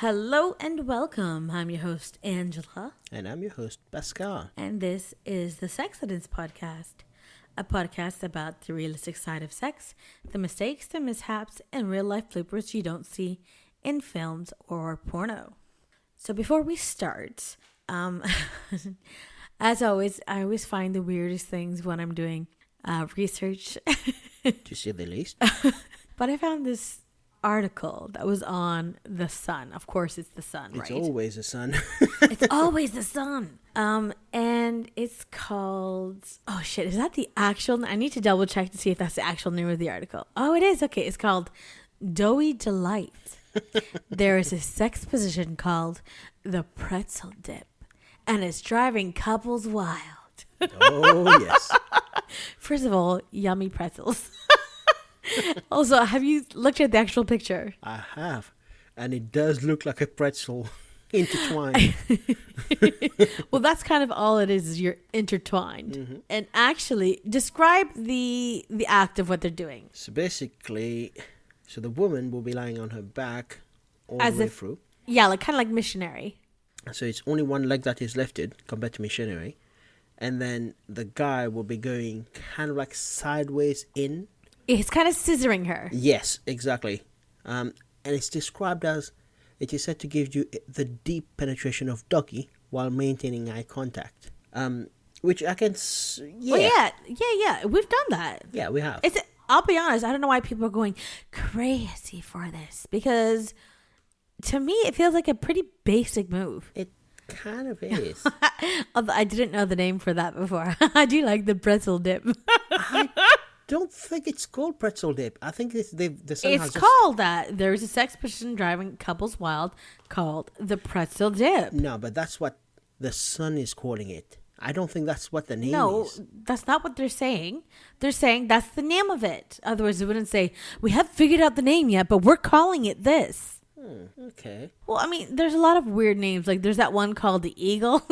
Hello and welcome. I'm your host, Angela. And I'm your host, Pascal. And this is the Sexidents podcast, a podcast about the realistic side of sex, the mistakes, the mishaps, and real-life bloopers you don't see in films or porno. So before we start, as always, I always find the weirdest things when I'm doing research. To say the least. But I found this article that was on The Sun. Of course, it's The Sun, right? It's always The Sun. It's always The Sun. And it's called... Oh, shit. Is that the actual... I need to double check to see if that's the actual name of the article. Oh, it is. Okay. It's called Doughy Delight. There is a sex position called the Pretzel Dip, and it's driving couples wild. Oh, yes. First of all, yummy pretzels. Also, have you looked at the actual picture? I have. And it does look like a pretzel intertwined. Well, that's kind of all it is you're intertwined. Mm-hmm. And actually, describe the act of what they're doing. So basically, the woman will be lying on her back all the way through. Yeah, like kind of like missionary. So it's only one leg that is lifted compared to missionary. And then the guy will be going kind of like sideways in. It's kind of scissoring her. Yes, exactly. And it's described as, it is said to give you the deep penetration of Doughy while maintaining eye contact. Which I can... Yeah. Well, yeah. We've done that. Yeah, we have. I'll be honest, I don't know why people are going crazy for this. Because to me, it feels like a pretty basic move. It kind of is. Although I didn't know the name for that before. I do like the pretzel dip. I don't think it's called pretzel dip. I think it's called that. There is a sex position driving couples wild called the pretzel dip. No, but that's what The Sun is calling it. I don't think that's what the name is. No, that's not what they're saying. They're saying that's the name of it. Otherwise, they wouldn't say, we haven't figured out the name yet, but we're calling it this. Okay. Well, I mean, there's a lot of weird names. Like, there's that one called the Eagle.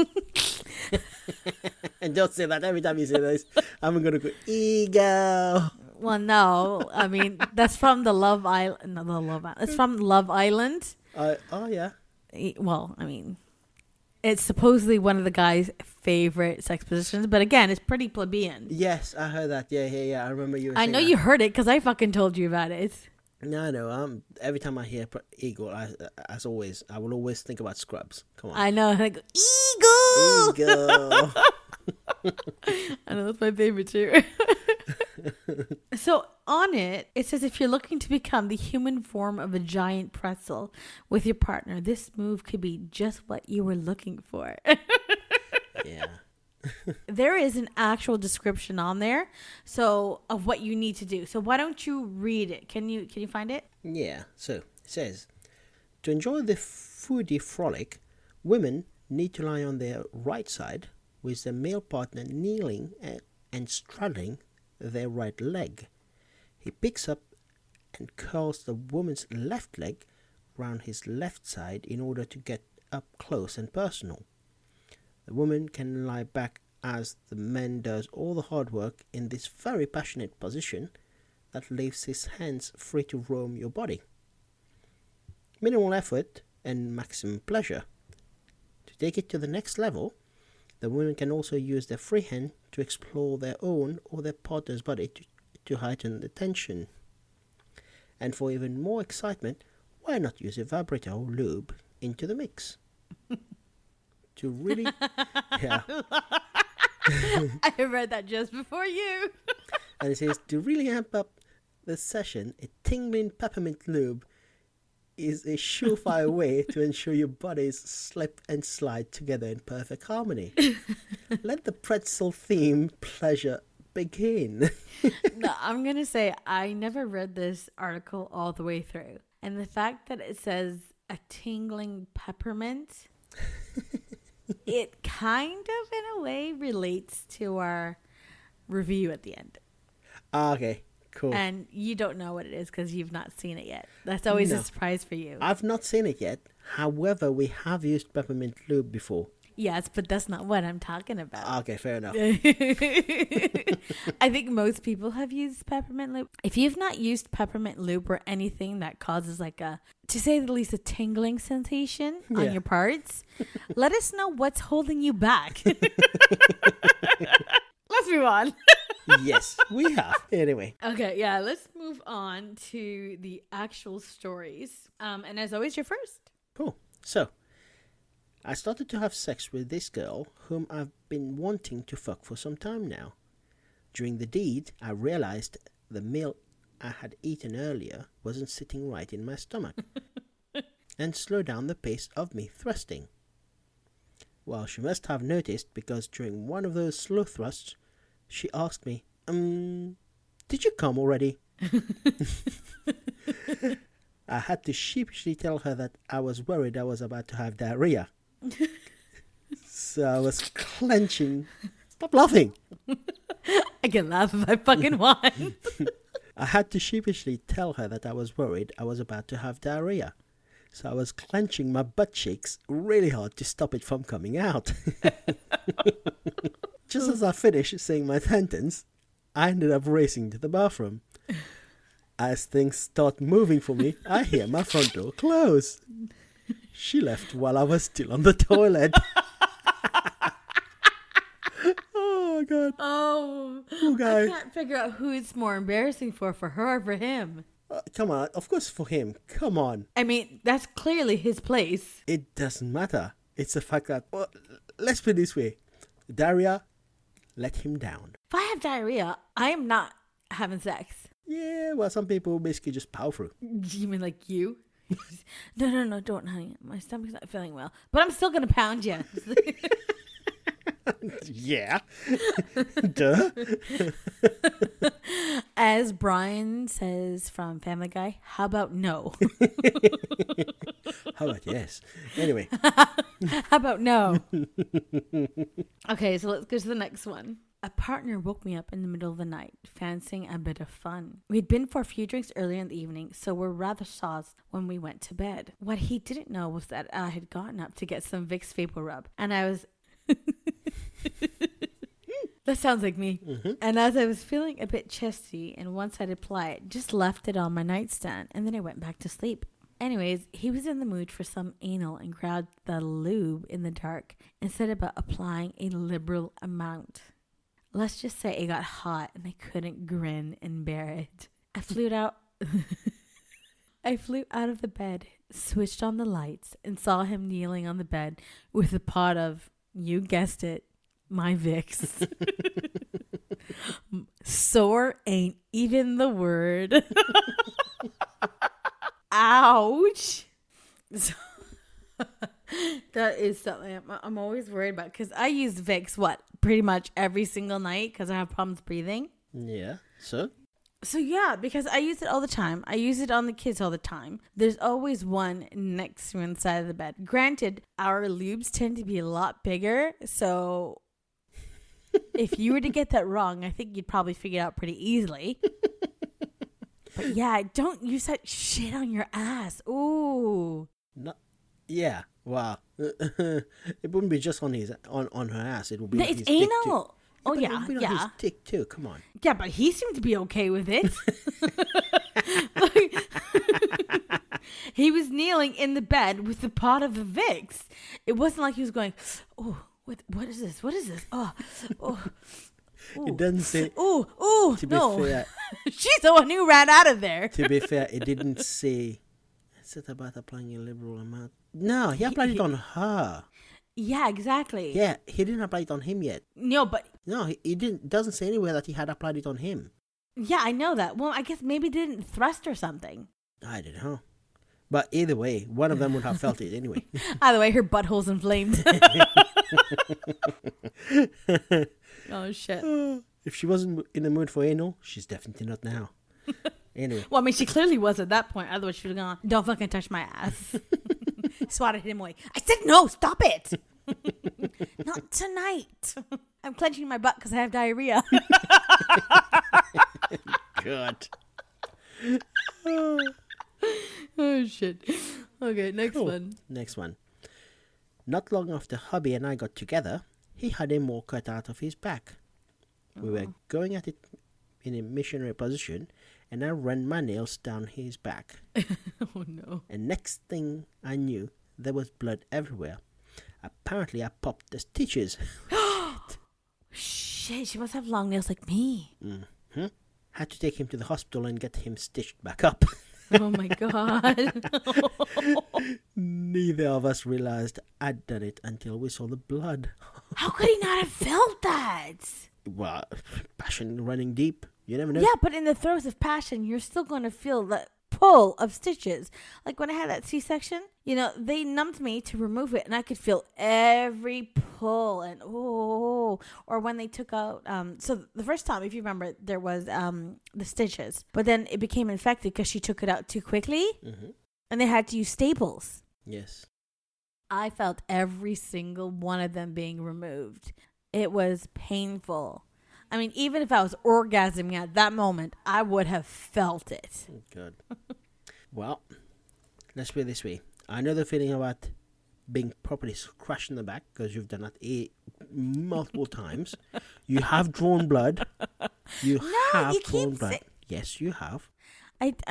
And don't say that every time you say this. I'm going to go, Eagle. Well, no. I mean, that's from the Love Island. No, the Love Island. It's from Love Island. Oh, yeah. Well, I mean, it's supposedly one of the guy's favorite sex positions. But again, it's pretty plebeian. Yes, I heard that. Yeah. I remember you were saying that. You heard it because I fucking told you about it. No. Every time I hear Eagle, I will always think about Scrubs. Come on. I know. I go, Eagle. I know, that's my favorite too. So on it says, if you're looking to become the human form of a giant pretzel with your partner, this move could be just what you were looking for. Yeah. There is an actual description on there, so of what you need to do. So why don't you read it? Can you find it? Yeah. So it says, to enjoy the foodie frolic, women need to lie on their right side with their male partner kneeling and straddling their right leg. He picks up and curls the woman's left leg round his left side in order to get up close and personal. The woman can lie back as the man does all the hard work in this very passionate position that leaves his hands free to roam your body. Minimal effort and maximum pleasure. To take it to the next level, the women can also use their free hand to explore their own or their partner's body to heighten the tension. And for even more excitement, why not use a vibrator or lube into the mix? To really, yeah. I read that just before you. And it says, to really amp up the session, a tingling peppermint lube is a surefire way to ensure your bodies slip and slide together in perfect harmony. Let the pretzel theme pleasure begin. No, I'm going to say I never read this article all the way through. And the fact that it says a tingling peppermint... It kind of, in a way, relates to our review at the end. Okay, cool. And you don't know what it is because you've not seen it yet. That's always a surprise for you. I've not seen it yet. However, we have used peppermint lube before. Yes, but that's not what I'm talking about. Okay, fair enough. I think most people have used peppermint lube. If you've not used peppermint lube or anything that causes like a, to say the least, a tingling sensation on your parts, let us know what's holding you back. Let's move on. Yes, we have. Anyway. Okay, yeah, let's move on to the actual stories. And as always, you're first. Cool. So, I started to have sex with this girl whom I've been wanting to fuck for some time now. During the deed, I realized the meal I had eaten earlier wasn't sitting right in my stomach and slowed down the pace of me thrusting. Well, she must have noticed because during one of those slow thrusts, she asked me, did you come already? I had to sheepishly tell her that I was worried I was about to have diarrhea. So I was clenching. Stop laughing. I can laugh if I fucking want. I had to sheepishly tell her that I was worried I was about to have diarrhea. So I was clenching my butt cheeks really hard to stop it from coming out. Just as I finished saying my sentence, I ended up racing to the bathroom. As things start moving for me, I hear my front door close. She left while I was still on the toilet. Oh, my God. Oh, I can't figure out who it's more embarrassing for her or for him. Come on. Of course, for him. Come on. I mean, that's clearly his place. It doesn't matter. It's the fact that, well, let's put it this way. Diarrhea, let him down. If I have diarrhea, I am not having sex. Yeah, well, some people basically just power through. You mean like you? No, don't, honey. My stomach's not feeling well. But I'm still going to pound you. Yeah. Duh. As Brian says from Family Guy, how about no? How about yes? Anyway. How about no? Okay, so let's go to the next one. A partner woke me up in the middle of the night, fancying a bit of fun. We'd been for a few drinks earlier in the evening, so were rather sauced when we went to bed. What he didn't know was that I had gotten up to get some Vicks Vapor Rub, and I was... That sounds like me. Mm-hmm. And as I was feeling a bit chesty and one-sided plight, just left it on my nightstand, and then I went back to sleep. Anyways, he was in the mood for some anal and grabbed the lube in the dark and said about applying a liberal amount. Let's just say it got hot and I couldn't grin and bear it. I flew out of the bed, switched on the lights, and saw him kneeling on the bed with a pot of, you guessed it, my Vicks. Sore ain't even the word. Ouch. That is something I'm always worried about because I use Vicks, pretty much every single night because I have problems breathing. Yeah, so? So yeah, because I use it all the time. I use it on the kids all the time. There's always one next to one side of the bed. Granted, our lubes tend to be a lot bigger, so if you were to get that wrong, I think you'd probably figure it out pretty easily. But yeah, don't use that shit on your ass. Ooh. No. Yeah, wow. It wouldn't be just on his on her ass. It would be. It's anal. Yeah, oh yeah, it would be on his dick too. Come on. Yeah, but he seemed to be okay with it. He was kneeling in the bed with the pot of the Vicks. It wasn't like he was going, oh, what is this? What is this? Oh. Ooh. It doesn't say. Oh, no. Fair, she's the one who ran out of there. To be fair, it didn't say. It's about applying a liberal amount. No, he applied it on her. Yeah, exactly. Yeah, he didn't apply it on him yet. No, but... No, he didn't. Doesn't say anywhere that he had applied it on him. Yeah, I know that. Well, I guess maybe didn't thrust or something. I don't know. But either way, one of them would have felt it anyway. Either way, her butthole's inflamed. Oh, shit. If she wasn't in the mood for anal, she's definitely not now. Anyway. Well, I mean, she clearly was at that point. Otherwise, she would have gone, don't fucking touch my ass. Swatted him away. I said, no, stop it. Not tonight. I'm clenching my butt because I have diarrhea. Good. Oh, shit. Okay, next one. Not long after hubby and I got together, he had a mole cut out of his back. Uh-huh. We were going at it in a missionary position, and I ran my nails down his back. Oh no. And next thing I knew, there was blood everywhere. Apparently I popped the stitches. Shit, she must have long nails like me. Mm-hmm. Had to take him to the hospital and get him stitched back up. Oh my god. Neither of us realized I'd done it until we saw the blood. How could he not have felt that? Well, passion running deep. You never know. Yeah, but in the throes of passion, you're still going to feel the pull of stitches. Like when I had that C-section, you know, they numbed me to remove it, and I could feel every pull. And oh, or when they took out, so the first time, if you remember, there was the stitches, but then it became infected because she took it out too quickly, mm-hmm. and they had to use staples. Yes. I felt every single one of them being removed. It was painful. I mean, even if I was orgasming at that moment, I would have felt it. Good. Well, let's put it this way. I know the feeling about being properly crushed in the back, because you've done that multiple times. You have drawn blood. Yes, you have.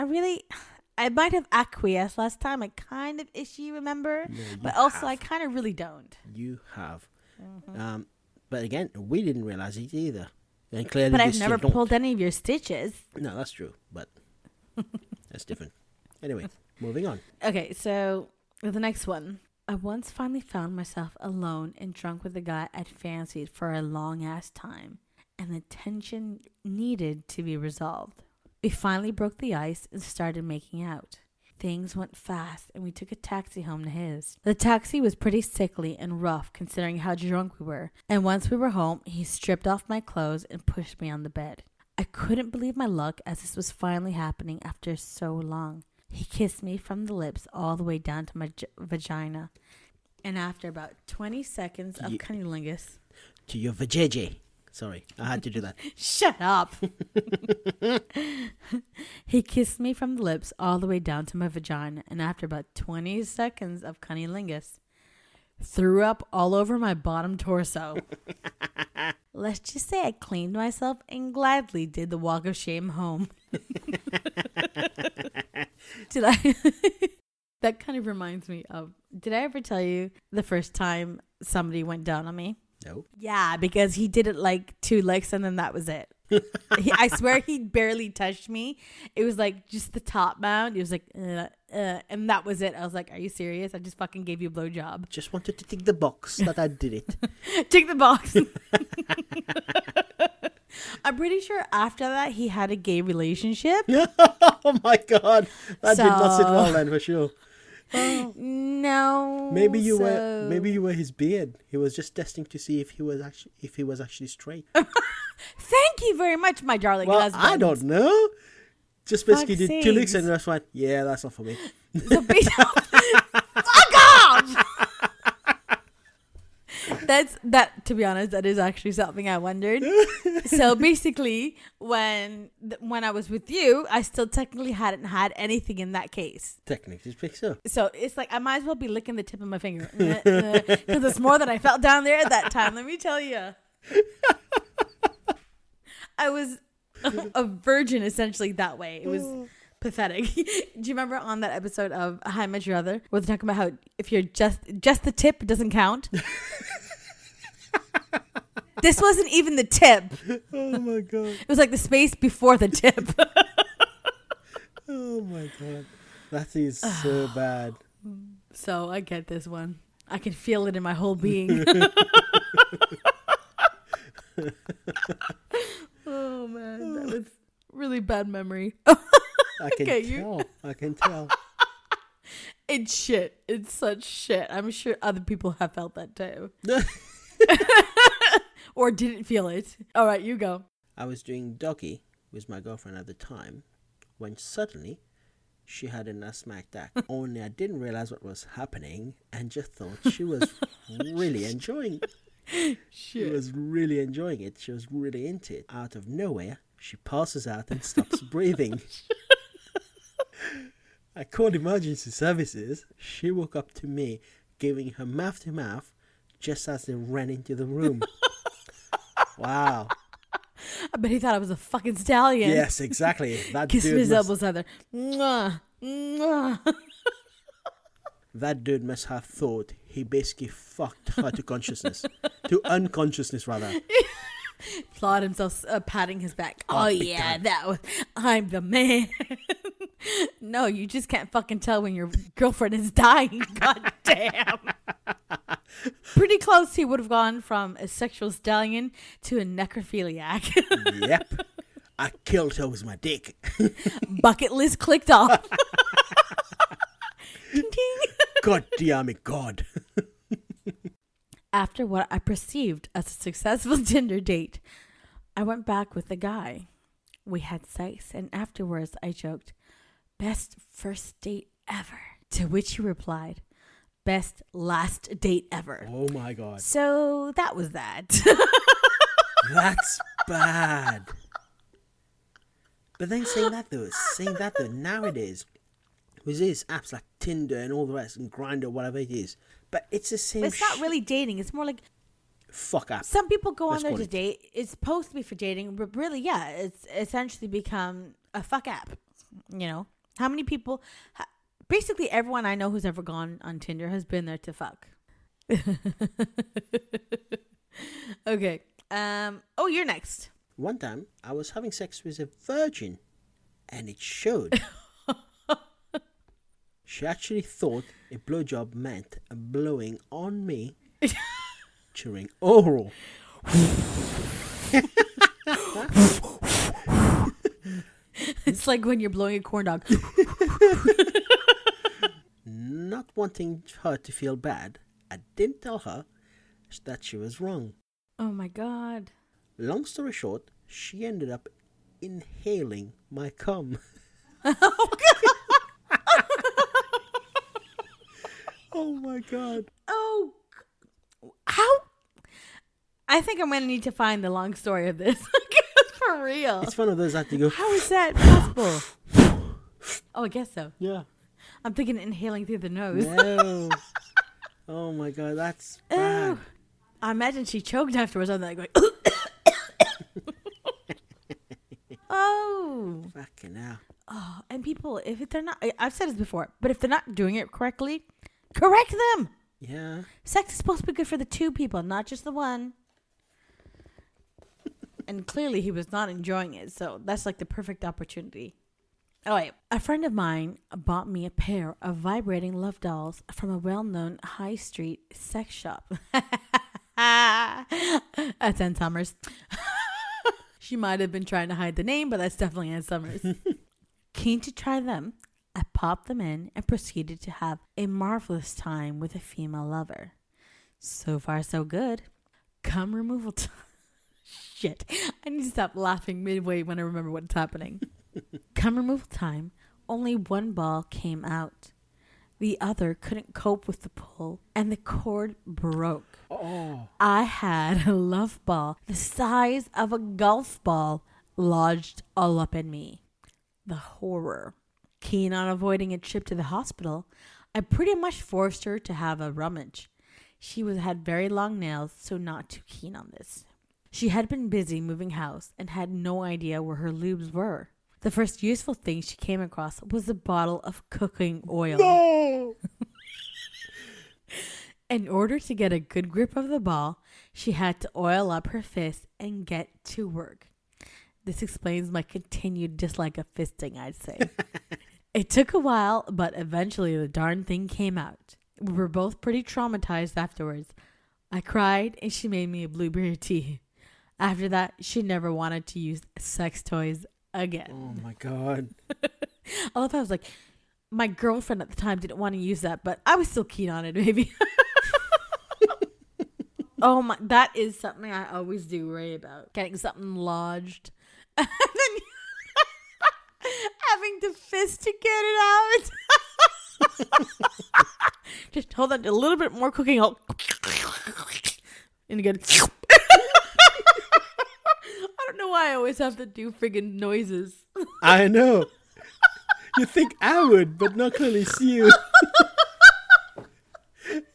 I might have acquiesced last time. I kind of issue, remember? No, but have. Also, I kind of really don't. You have. Mm-hmm. But again, we didn't realize it either. And clearly, but I've never pulled any of your stitches. No, that's true, but that's different. Anyway, moving on. Okay, so the next one. I once finally found myself alone and drunk with a guy I'd fancied for a long-ass time, and the tension needed to be resolved. We finally broke the ice and started making out. Things went fast, and we took a taxi home to his. The taxi was pretty sickly and rough, considering how drunk we were. And once we were home, he stripped off my clothes and pushed me on the bed. I couldn't believe my luck, as this was finally happening after so long. He kissed me from the lips all the way down to my vagina. And after about 20 seconds of cunnilingus... To your vajayjay. Sorry, I had to do that. Shut up. He kissed me from the lips all the way down to my vagina, and after about 20 seconds of cunnilingus, threw up all over my bottom torso. Let's just say I cleaned myself and gladly did the walk of shame home. That kind of reminds me of, did I ever tell you the first time somebody went down on me? No. Yeah, because he did it like 2 licks and then that was it. I swear he barely touched me. It was like just the top mound. He was like, and that was it. I was like, are you serious? I just fucking gave you a blowjob. Just wanted to tick the box that I did it. Tick the box. I'm pretty sure after that he had a gay relationship. Oh my God. That did not sit well then for sure. Oh. No. Maybe you were his beard. He was just testing to see if he was actually straight. Thank you very much, my darling husband. I don't know. Just basically did 2 licks and that's fine. Yeah, that's not for me. So fuck off. To be honest, that is actually something I wondered. So basically, when I was with you, I still technically hadn't had anything in that case. Technically, so it's like I might as well be licking the tip of my finger because it's more than I felt down there at that time. Let me tell you, I was a virgin essentially that way. It was pathetic. Do you remember on that episode of How I Met Your Mother where they're talking about how if you're just the tip, it doesn't count? This wasn't even the tip. Oh my God. It was like the space before the tip. Oh my God. That is so bad. So I get this one. I can feel it in my whole being. Oh man. That was really bad memory. I can tell. It's shit. It's such shit. I'm sure other people have felt that too. Or didn't feel it. All right, you go. I was doing doggy with my girlfriend at the time when suddenly she had a nice smack attack. Only I didn't realize what was happening and just thought she was really enjoying it. She was really enjoying it. She was really into it. Out of nowhere, she passes out and stops breathing. I called emergency services. She woke up to me giving her mouth to mouth just as they ran into the room. Wow. I bet he thought I was a fucking stallion. Yes, exactly. That dude his elbows out there. Mwah, mwah. That dude must have thought he basically fucked her to consciousness. To unconsciousness, rather. Plod himself, patting his back. Oh yeah, that was, I'm the man. No, you just can't fucking tell when your girlfriend is dying. God damn. Pretty close he would have gone from a sexual stallion to a necrophiliac. Yep. I killed her with my dick. Bucket list clicked off. Ding, ding. God damn it, God. After what I perceived as a successful Tinder date, I went back with the guy. We had sex, and afterwards I joked, best first date ever. To which he replied, best last date ever. Oh my God. So that was that. That's bad. But then saying that though, nowadays, with these apps like Tinder and all the rest and Grindr, whatever it is, but it's the same. It's not really dating. It's more like fuck up. Some people go on there to date. It's supposed to be for dating, but really, yeah, it's essentially become a fuck app. You know, how many people? Basically, everyone I know who's ever gone on Tinder has been there to fuck. Okay. Oh, you're next. One time, I was having sex with a virgin, and it showed. She actually thought a blowjob meant a blowing on me during oral. It's like when you're blowing a corn dog. Not wanting her to feel bad, I didn't tell her that she was wrong. Oh my God. Long story short, she ended up inhaling my cum. Oh God. Oh my God. Oh, how? I think I'm going to need to find the long story of this. For real. It's one of those that you go, how is that possible? Oh, I guess so. Yeah. I'm thinking inhaling through the nose. No. Oh my God, that's bad. Ew. I imagine she choked afterwards on that going, oh. Fucking hell. Oh, and people, if they're not, I've said this before, but if they're not doing it correctly, correct them. Yeah. Sex is supposed to be good for the two people, not just the one. And clearly he was not enjoying it, so that's like the perfect opportunity. All right. A friend of mine bought me a pair of vibrating love dolls from a well-known high street sex shop. That's Ann Summers. She might have been trying to hide the name, but that's definitely Ann Summers. Keen to try them, I popped them in and proceeded to have a marvelous time with a female lover. So far, so good. Cum removal time. Shit. I need to stop laughing midway when I remember what's happening. Cum removal time, only one ball came out. The other couldn't cope with the pull, and the cord broke. Oh. I had a love ball the size of a golf ball lodged all up in me. The horror. Keen on avoiding a trip to the hospital, I pretty much forced her to have a rummage. She had very long nails, so not too keen on this. She had been busy moving house and had no idea where her lubes were. The first useful thing she came across was a bottle of cooking oil. No! In order to get a good grip of the ball, she had to oil up her fist and get to work. This explains my continued dislike of fisting, I'd say. It took a while, but eventually the darn thing came out. We were both pretty traumatized afterwards. I cried and she made me a blueberry tea. After that, she never wanted to use sex toys again. Oh, my God. I love how I was like, my girlfriend at the time didn't want to use that, but I was still keen on it, maybe. Oh, my. That is something I always do worry about. Getting something lodged. And then having to fist to get it out. Just hold on to a little bit more cooking. And again. I don't know why I always have to do friggin' noises. I know. You think I would, but not clearly see you.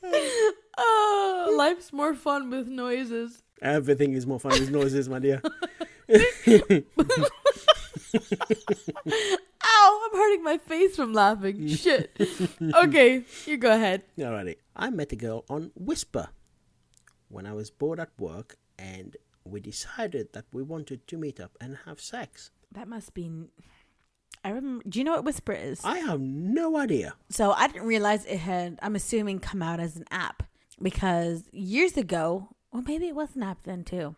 Oh, life's more fun with noises. Everything is more fun with noises, my dear. Ow, I'm hurting my face from laughing. Shit. Okay, you go ahead. Alrighty. I met a girl on Whisper when I was bored at work, and we decided that we wanted to meet up and have sex. That must be... I remember. Do you know what Whisper is? I have no idea. So I didn't realize it had, I'm assuming, come out as an app, because years ago, or maybe it was an app then too.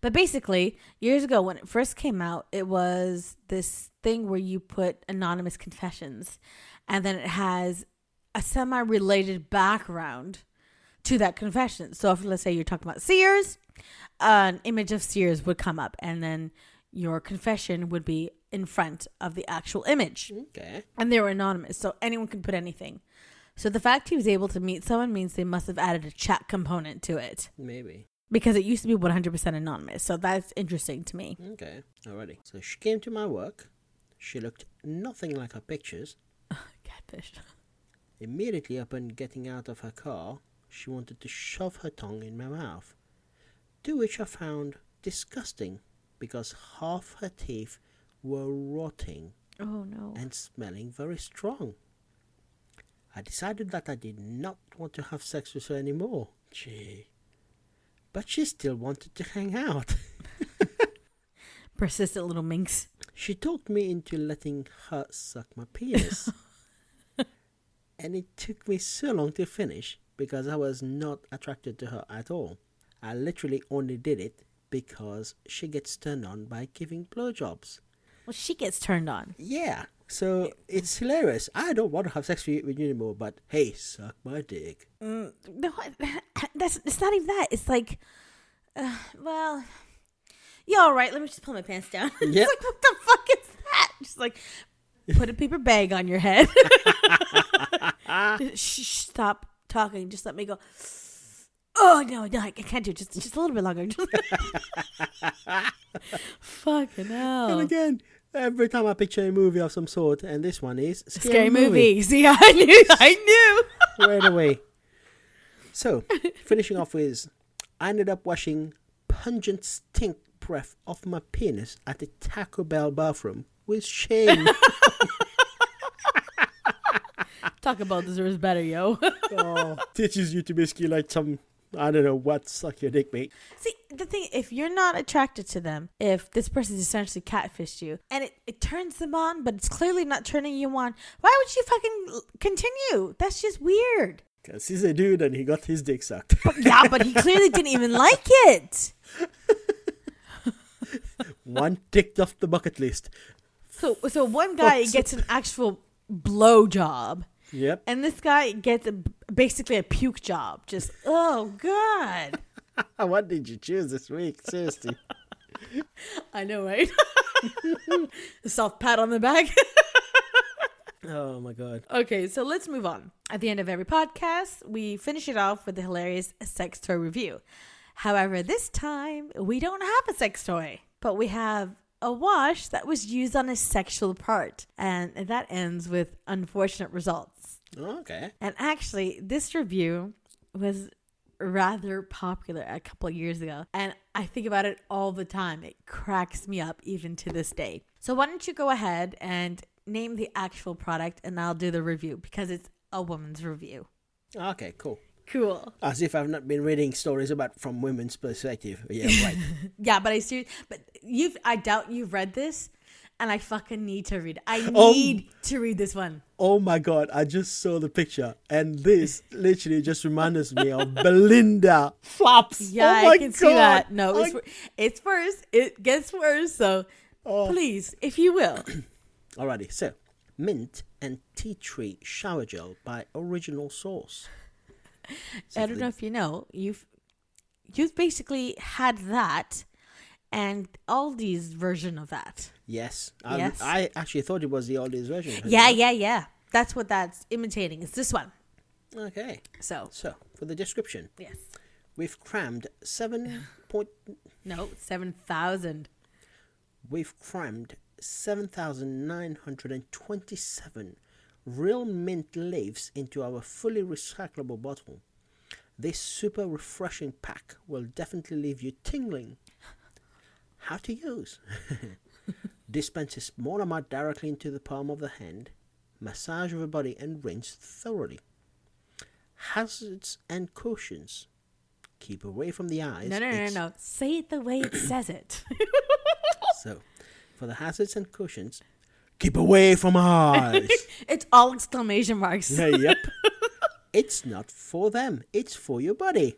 But basically, years ago when it first came out, it was this thing where you put anonymous confessions, and then it has a semi-related background to that confession. So if, let's say, you're talking about Sears, an image of Sears would come up, and then your confession would be in front of the actual image. Okay. And they were anonymous, so anyone could put anything. So the fact he was able to meet someone means they must have added a chat component to it. Maybe. Because it used to be 100% anonymous, so that's interesting to me. Okay, alrighty. So she came to my work. She looked nothing like her pictures. Catfished. Immediately upon getting out of her car, she wanted to shove her tongue in my mouth, to which I found disgusting, because half her teeth were rotting. Oh, no. And smelling very strong. I decided that I did not want to have sex with her anymore. Gee. But she still wanted to hang out. Persistent little minx. She talked me into letting her suck my penis. And it took me so long to finish because I was not attracted to her at all. I literally only did it because she gets turned on by giving blowjobs. Well, she gets turned on. Yeah. So it's hilarious. I don't want to have sex with you anymore, but hey, suck my dick. No, it's not even that. It's like, well, you all right? Let me just pull my pants down. Yep. It's like, what the fuck is that? Just like, put a paper bag on your head. Stop talking. Just let me go. Oh, no, I can't do it. Just a little bit longer. Fucking hell. And again. Every time I picture a movie of some sort, and this one is Scary Movie. See, I knew. Right away. So, finishing off with, I ended up washing pungent stink breath off my penis at the Taco Bell bathroom with shame. Taco Bell deserves better, yo. Oh, teaches you to basically like some... I don't know what, suck your dick, mate. See, the thing, if you're not attracted to them, if this person's essentially catfished you, and it turns them on, but it's clearly not turning you on, why would you fucking continue? That's just weird. Because he's a dude and he got his dick sucked. But he clearly didn't even like it. One ticked off the bucket list. So one guy gets an actual blow job. Yep. And this guy gets basically a puke job. Just, oh, God. What did you choose this week? Seriously. I know, right? A soft pat on the back. Oh, my God. Okay, so let's move on. At the end of every podcast, we finish it off with a hilarious sex toy review. However, this time, we don't have a sex toy, but we have a wash that was used on a sexual part, and that ends with unfortunate results. Okay. And actually, this review was rather popular a couple of years ago, and I think about it all the time. It cracks me up even to this day. So why don't you go ahead and name the actual product, and I'll do the review, because it's a woman's review. Okay, cool. Cool. As if I've not been reading stories about from women's perspective. Yeah, right. Yeah, but I doubt you've read this, and I fucking need to read it. I need to read this one. Oh my God, I just saw the picture, and this literally just reminds me of Belinda Flops. Yeah, oh my I can God. See that. No, it's worse. It gets worse, so please, if you will. Alrighty, so mint and tea tree shower gel by Original Source. I don't know if you know, you've basically had that and Aldi's version of that. Yes. Yes. I actually thought it was the Aldi's version. Yeah. That's what that's imitating. It's this one. Okay. So for the description. Yes. We've crammed 7,000. We've crammed 7,927 real mint leaves into our fully recyclable bottle. This super refreshing pack will definitely leave you tingling. How to use? Dispense a small amount directly into the palm of the hand. Massage over body and rinse thoroughly. Hazards and cautions. Keep away from the eyes. No. Say it the way it says it. So, for the hazards and cautions, keep away from eyes. It's all exclamation marks. Yep. It's not for them. It's for your buddy.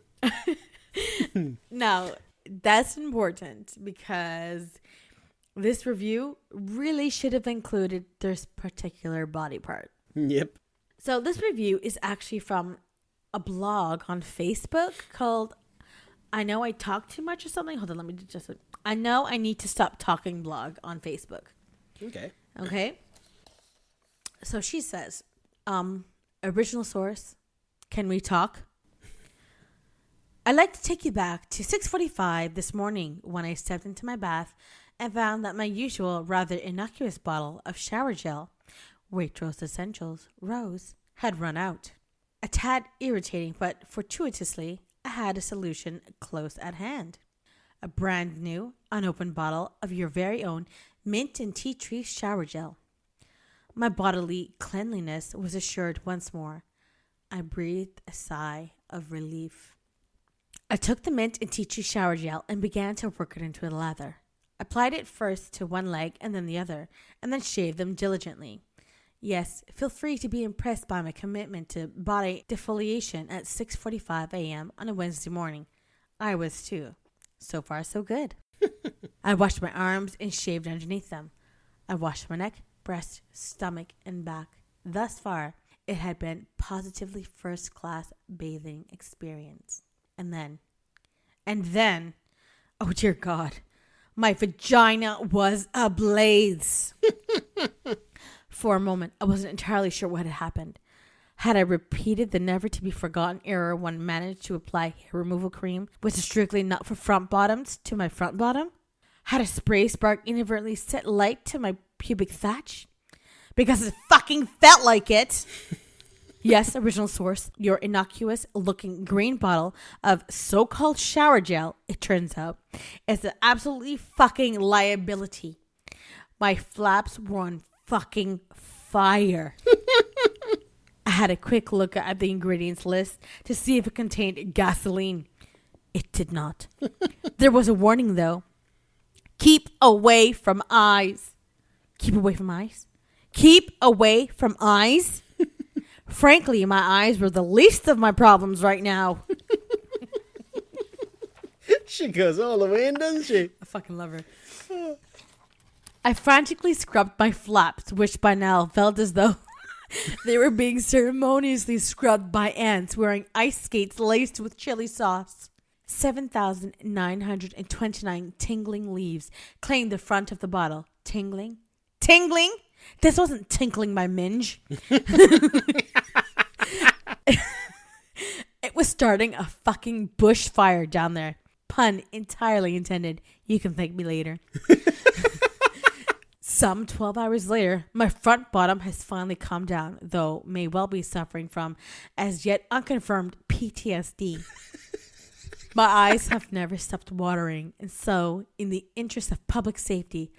Now, that's important because this review really should have included this particular body part. Yep. So this review is actually from a blog on Facebook called I Know I Talk Too Much or something. Hold on, let me just... I Know I Need to Stop Talking blog on Facebook. Okay. So she says, original source, can we talk? I'd like to take you back to 6:45 this morning when I stepped into my bath and found that my usual rather innocuous bottle of shower gel, Waitrose Essentials Rose, had run out. A tad irritating, but fortuitously, I had a solution close at hand. A brand new, unopened bottle of your very own mint and tea tree shower gel. My bodily cleanliness was assured once more. I breathed a sigh of relief. I took the mint and tea tree shower gel and began to work it into a lather. I applied it first to one leg and then the other, and then shaved them diligently. Yes, feel free to be impressed by my commitment to body defoliation at 6:45 a.m. on a Wednesday morning. I was too. So far, so good. I washed my arms and shaved underneath them. I washed my neck, breast, stomach, and back. Thus far, it had been positively first-class bathing experience. And then, oh dear God, my vagina was ablaze. For a moment, I wasn't entirely sure what had happened. Had I repeated the never-to-be-forgotten error when managed to apply hair removal cream, which is strictly not for front bottoms, to my front bottom? Had a spray spark inadvertently set light to my pubic thatch? Because it fucking felt like it! Yes, original source, your innocuous-looking green bottle of so-called shower gel, it turns out, is an absolutely fucking liability. My flaps were on fucking fire. I had a quick look at the ingredients list to see if it contained gasoline. It did not. There was a warning, though. Keep away from eyes. Keep away from eyes? Keep away from eyes? Frankly, my eyes were the least of my problems right now. She goes all the way in, doesn't she? I fucking love her. I frantically scrubbed my flaps, which by now felt as though they were being ceremoniously scrubbed by ants wearing ice skates laced with chili sauce. 7,929 tingling leaves claimed the front of the bottle. Tingling? Tingling? This wasn't tinkling my minge. It was starting a fucking bushfire down there. Pun entirely intended. You can thank me later. Some 12 hours later, my front bottom has finally calmed down, though may well be suffering from, as yet unconfirmed, PTSD. My eyes have never stopped watering, and so, in the interest of public safety,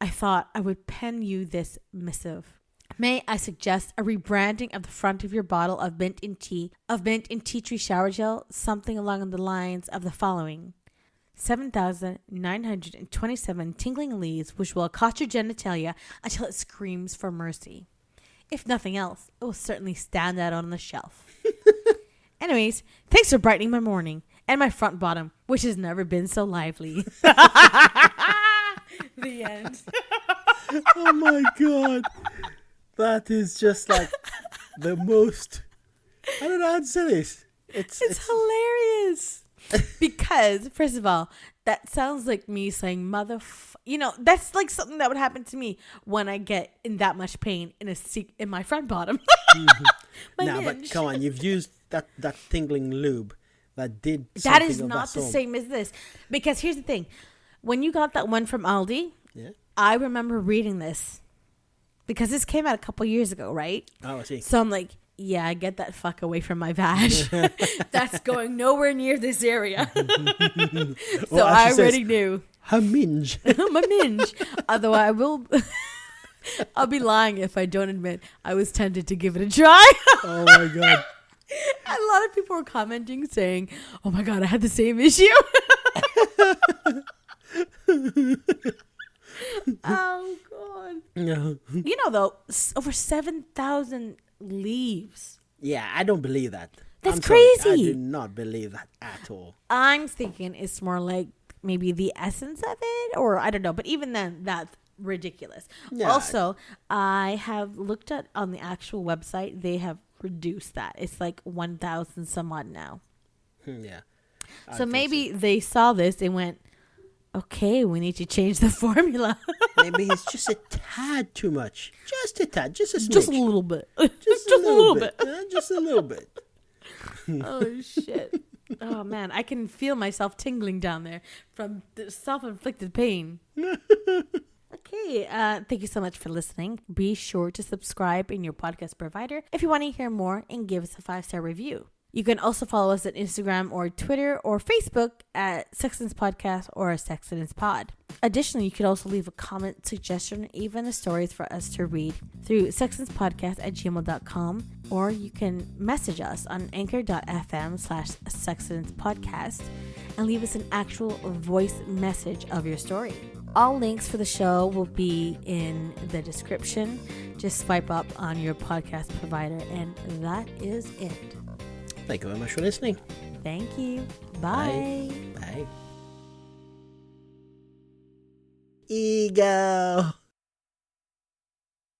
I thought I would pen you this missive. May I suggest a rebranding of the front of your bottle of mint and tea tree shower gel, something along the lines of the following. 7,927 tingling leaves, which will accost your genitalia until it screams for mercy. If nothing else, it will certainly stand out on the shelf. Anyways, thanks for brightening my morning and my front bottom, which has never been so lively. The end. Oh my God. That is just like the most... I don't know how to say this. It's hilarious. Because, first of all, that sounds like me saying that's like something that would happen to me when I get in that much pain in my front bottom. Mm-hmm. But come on, you've used that tingling lube that did something. That is not the same as this. Because here's the thing. When you got that one from Aldi, yeah. I remember reading this because this came out a couple years ago, right? Oh, I see. So I'm like, yeah, get that fuck away from my vag. That's going nowhere near this area. So I already knew. A minge. I'm a minge. Although I will... I'll be lying if I don't admit I was tempted to give it a try. Oh, my God. A lot of people were commenting saying, oh, my God, I had the same issue. Oh, God. No. You know, though, over 7,000 leaves. Yeah, I don't believe that. That's crazy. Sorry, I do not believe that at all. I'm thinking it's more like maybe the essence of it, or I don't know. But even then, that's ridiculous. Yeah. Also, I have looked at on the actual website, they have reduced that. It's like 1,000 some odd now. Yeah. So maybe they saw this and went, okay, we need to change the formula. Maybe it's just a tad too much. Just a tad. Just a smidge. Just a little bit. Just a little bit. Just a little bit. Oh, shit. Oh, man. I can feel myself tingling down there from the self-inflicted pain. Okay. Thank you so much for listening. Be sure to subscribe in your podcast provider if you want to hear more and give us a 5-star review. You can also follow us on Instagram or Twitter or Facebook at Sexidents Podcast or Sexidents Pod. Additionally, you can also leave a comment, suggestion, even the stories for us to read through sexidentspodcast@gmail.com, or you can message us on anchor.fm/sexidentspodcast and leave us an actual voice message of your story. All links for the show will be in the description. Just swipe up on your podcast provider, and that is it. Thank you very much for listening. Thank you. Bye. Bye. Bye. Ego.